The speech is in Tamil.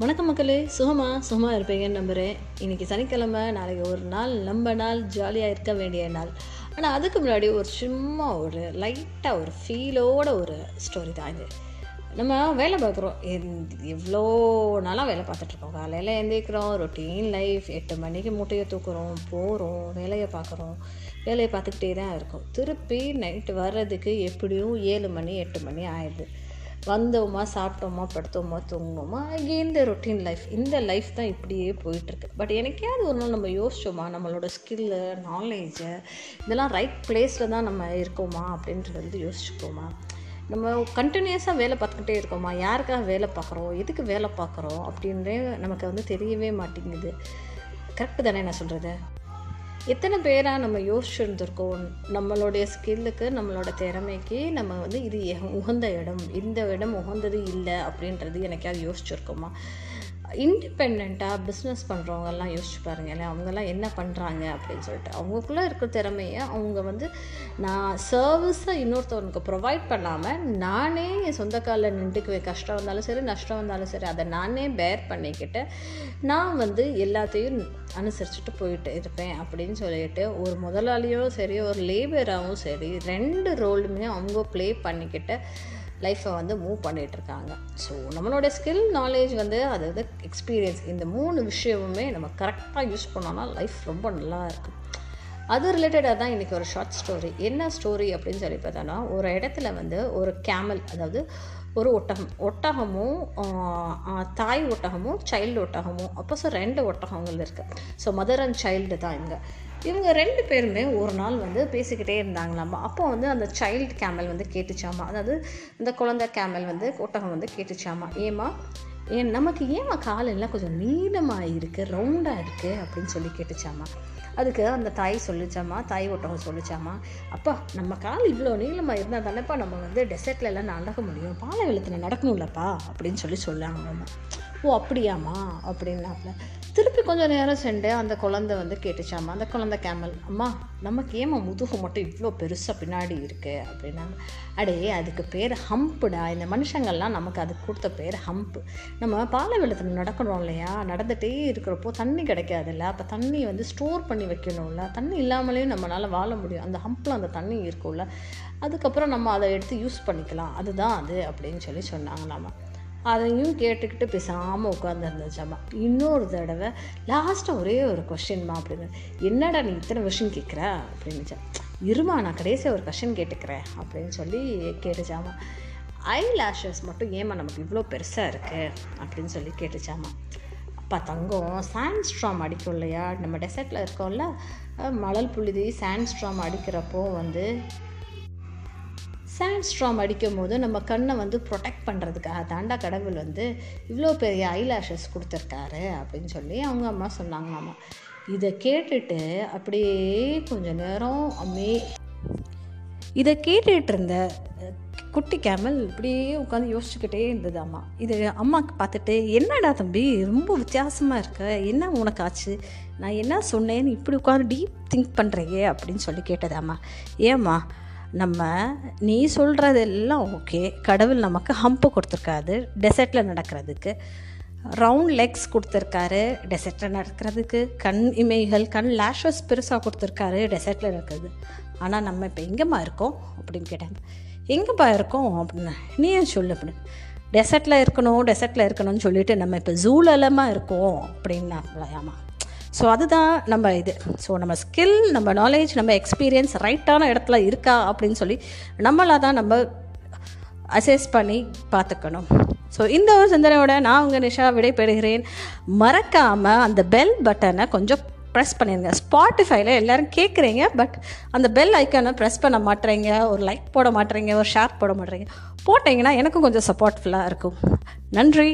வணக்கம் மக்களே, சுகமாக இருப்பீங்கன்னு நம்புகிறேன். இன்றைக்கி சனிக்கிழமை, நாளைக்கு ஒரு நாள் நம்ம நாள், ஜாலியாக இருக்க வேண்டிய நாள். ஆனால் அதுக்கு முன்னாடி ஒரு சும்மா ஒரு லைட்டாக ஒரு ஃபீலோட ஒரு ஸ்டோரி தான் இது. நம்ம வேலை பார்க்குறோம், எவ்வளோ நாளாக வேலை பார்த்துட்ருக்கோம். காலையில் எழுந்திரிக்கிறோம், ரொட்டீன் லைஃப், 8 மணிக்கு மூட்டையை தூக்குறோம், போகிறோம், வேலையை பார்க்குறோம், வேலையை பார்த்துக்கிட்டே தான் இருக்கும். திருப்பி நைட்டு வர்றதுக்கு எப்படியும் 7 மணி 8 மணி ஆயிடுது. வந்தோமா, சாப்பிட்டோமா, படுத்தோமா, தூங்கினோமா, இந்த ரொட்டீன் லைஃப், இந்த லைஃப் தான் இப்படியே போயிட்டுருக்கு. பட் எனக்கேயாவது ஒரு நாள் நம்ம யோசித்தோமா, நம்மளோட ஸ்கில்லு, நாலேஜு, இதெல்லாம் ரைட் பிளேஸில் தான் நம்ம இருக்கோமா அப்படின்றது வந்து யோசிச்சுக்கோமா. நம்ம கண்டினியூஸாக வேலை பார்த்துக்கிட்டே இருக்கோமா, யாருக்காக வேலை பார்க்குறோம், எதுக்கு வேலை பார்க்குறோம் அப்படின்றே நமக்கு வந்து தெரியவே மாட்டேங்குது. கரெக்டு தானே நான் சொல்கிறது? எத்தனை பேராக நம்ம யோசிச்சுருந்துருக்கோம் நம்மளுடைய ஸ்கில்லுக்கு, நம்மளோட திறமைக்கு நம்ம வந்து இது உகந்த இடம், இந்த இடம் உகந்தது இல்லை அப்படின்றது எனக்காவது யோசிச்சுருக்கோமா? இண்டிபெண்ட்டாக பிஸ்னஸ் பண்ணுறவங்கெல்லாம் யோசிச்சு பாருங்களேன், அவங்கெல்லாம் என்ன பண்ணுறாங்க அப்படின்னு சொல்லிட்டு. அவங்களுக்குள்ளே இருக்கிற திறமையை அவங்க வந்து நான் சர்வீஸை இன்னொருத்தவனுக்கு ப்ரொவைட் பண்ணாமல் நானே என் சொந்த காலில் நின்றுக்குவேன். கஷ்டம் வந்தாலும் சரி, நஷ்டம் வந்தாலும் சரி, அதை நானே பேர் பண்ணிக்கிட்டு நான் வந்து எல்லாத்தையும் அனுசரிச்சுட்டு போயிட்டு இருப்பேன் அப்படின்னு சொல்லிட்டு ஒரு முதலாளியும் சரி, ஒரு லேபராகவும் சரி, 2 ரோலுமே அவங்க ப்ளே பண்ணிக்கிட்டு லைஃப்பை வந்து மூவ் பண்ணிகிட்ருக்காங்க. ஸோ நம்மளோட ஸ்கில், நாலேஜ் வந்து அதாவது எக்ஸ்பீரியன்ஸ், இந்த 3 விஷயமுமே நம்ம கரெக்டாக யூஸ் பண்ணோன்னா லைஃப் ரொம்ப நல்லா இருக்கும். அது ரிலேட்டடாக தான் இன்றைக்கி ஒரு ஷார்ட் ஸ்டோரி. என்ன ஸ்டோரி அப்படின்னு சொல்லி பார்த்தோன்னா, ஒரு இடத்துல வந்து ஒரு கேமல், அதாவது ஒரு ஒட்டகமும் தாய் ஒட்டகமும் சைல்டு ஒட்டகமும், அப்போ ஸோ 2 ஒட்டகங்கள் இருக்குது. ஸோ மதர் அண்ட் சைல்டு தான் இவங்க 2 பேருமே ஒரு நாள் வந்து பேசிக்கிட்டே இருந்தாங்களாமா. அப்போ வந்து அந்த சைல்டு கேமல் வந்து கேட்டுச்சாமா, அதாவது இந்த குழந்தை கேமல் வந்து ஒட்டகம் வந்து கேட்டுச்சாமா, நமக்கு ஏமா காலெல்லாம் கொஞ்சம் நீளமாக இருக்குது, ரவுண்டாக இருக்குது அப்படின்னு சொல்லி கேட்டுச்சாமா. அதுக்கு அந்த தாய் சொல்லிச்சாமா, தாய் ஒட்டகம் சொல்லிச்சாமா, அப்பா நம்ம கால் இவ்வளோ நீளமாக இருந்தால் தானேப்பா நம்ம வந்து டெசர்ட்லலாம் நடக்க முடியும், பாலை வெள்ளத்தில் நடக்கணும்லப்பா அப்படின்னு சொல்லாங்கம்மா. ஓ அப்படியாம்மா அப்படின்னாப்ல. திருப்பி கொஞ்சம் நேரம் சென்று அந்த குழந்தை வந்து கேட்டுச்சாமா, அந்த குழந்தை கேமல், அம்மா நமக்கு ஏமா முதுகு மட்டும் இவ்வளோ பெருசாக பின்னாடி இருக்குது அப்படின்னாங்க. அடே அதுக்கு பேர் ஹம்புடா, இந்த மனுஷங்கள்லாம் நமக்கு அதுக்கு கொடுத்த பேர் ஹம்பு. நம்ம பாலை வெள்ளத்தில் நடக்கிறோம் இல்லையா, நடந்துகிட்டே இருக்கிறப்போ தண்ணி கிடைக்காதுல்ல, அப்போ தண்ணி வந்து ஸ்டோர் பண்ணி வைக்கணும்ல, தண்ணி இல்லாமலேயும் நம்மளால் வாழ முடியும், அந்த ஹம்பில் அந்த தண்ணி இருக்கும்ல, அதுக்கப்புறம் நம்ம அதை எடுத்து யூஸ் பண்ணிக்கலாம், அதுதான் அது அப்படின்னு சொல்லி சொன்னாங்களாமா. அதையும் கேட்டுக்கிட்டு பேசாமல் உட்காந்துருந்துச்சாம்மா. இன்னொரு தடவை லாஸ்ட்டாக ஒரே ஒரு கொஸ்டின்மா அப்படின்னு, என்னடா நீ இத்தனை கொஸ்டின் கேட்குற அப்படின்னுச்சான். இருமா நான் கடைசியாக ஒரு கொஸ்டின் கேட்டுக்கிறேன் அப்படின்னு சொல்லி கேட்டுச்சாம்மா. ஐ லேஷஸ் மட்டும் ஏமா நமக்கு இவ்வளோ பெருசாக இருக்குது அப்படின்னு சொல்லி கேட்டுச்சாம்மா. அப்பா தங்கம், சாண்ட் ஸ்ட்ராம் அடிக்கும் இல்லையா, நம்ம டெசர்ட்டில் இருக்கோம்ல, மணல் புழுதி சாண்ட் ஸ்ட்ராம் அடிக்கிறப்போ வந்து சாண்ட் ஸ்ட்ராம் அடிக்கும் போது நம்ம கண்ணை வந்து ப்ரொடெக்ட் பண்ணுறதுக்காக தாண்டா கடவுள் வந்து இவ்வளோ பெரிய ஐலாஷஸ் கொடுத்துருக்காரு அப்படின்னு சொல்லி அவங்க அம்மா சொன்னாங்களாம்மா. இதை கேட்டுட்டு இருந்த குட்டி கேமல் இப்படியே உட்காந்து யோசிச்சுக்கிட்டே இருந்தது அம்மா. இது அம்மாவுக்கு பார்த்துட்டு, என்னடா தம்பி ரொம்ப வித்தியாசமாக இருக்க, என்ன உனக்கு ஆச்சு, நான் என்ன சொன்னேன்னு இப்படி உட்காந்து டீப் திங்க் பண்ணுறையே அப்படின்னு சொல்லி கேட்டதாம்மா. ஏம்மா நீ சொல்கிறது எல்லாம் ஓகே, கடவுள் நமக்கு ஹம்பு கொடுத்துருக்காரு டெசர்ட்டில் நடக்கிறதுக்கு, ரவுண்ட் லெக்ஸ் கொடுத்துருக்காரு டெசர்ட்டில் நடக்கிறதுக்கு, கண் இமைகள், கண் லேஷஸ் பெருசாக கொடுத்துருக்காரு டெசர்ட்டில் நடக்கிறது, ஆனால் நம்ம இப்போ எங்கேம்மா இருக்கோம் அப்படின்னு கேட்டாங்க. எங்கேப்பா இருக்கோம் அப்படின்னா, நீ ஏன் சொல்லு அப்படின்னு, டெசர்ட்டில் இருக்கணும்னு சொல்லிட்டு நம்ம இப்போ ஜூலலமாக இருக்கோம் அப்படின்னாங்களாம்மா. ஸோ அதுதான் நம்ம இது. ஸோ நம்ம ஸ்கில், நம்ம நாலேஜ், நம்ம எக்ஸ்பீரியன்ஸ் ரைட்டான இடத்துல இருக்கா அப்படின்னு சொல்லி நம்மளாக தான் நம்ம அசஸ் பண்ணி பார்த்துக்கணும். ஸோ இந்த ஒரு சிந்தனையோட நான் உங்கள் நிஷா விடை பெறுகிறேன். மறக்காமல் அந்த பெல் பட்டனை கொஞ்சம் ப்ரெஸ் பண்ணிடுங்க. ஸ்பாட்டிஃபைல எல்லோரும் கேட்குறீங்க, பட் அந்த பெல் ஐக்கானை ப்ரெஸ் பண்ண மாட்டேறீங்க, ஒரு லைக் போட மாட்டேறீங்க, ஒரு ஷேர் போட மாட்டேறீங்க. போட்டிங்கன்னா எனக்கும் கொஞ்சம் சப்போர்ட்ஃபுல்லாக இருக்கும். நன்றி.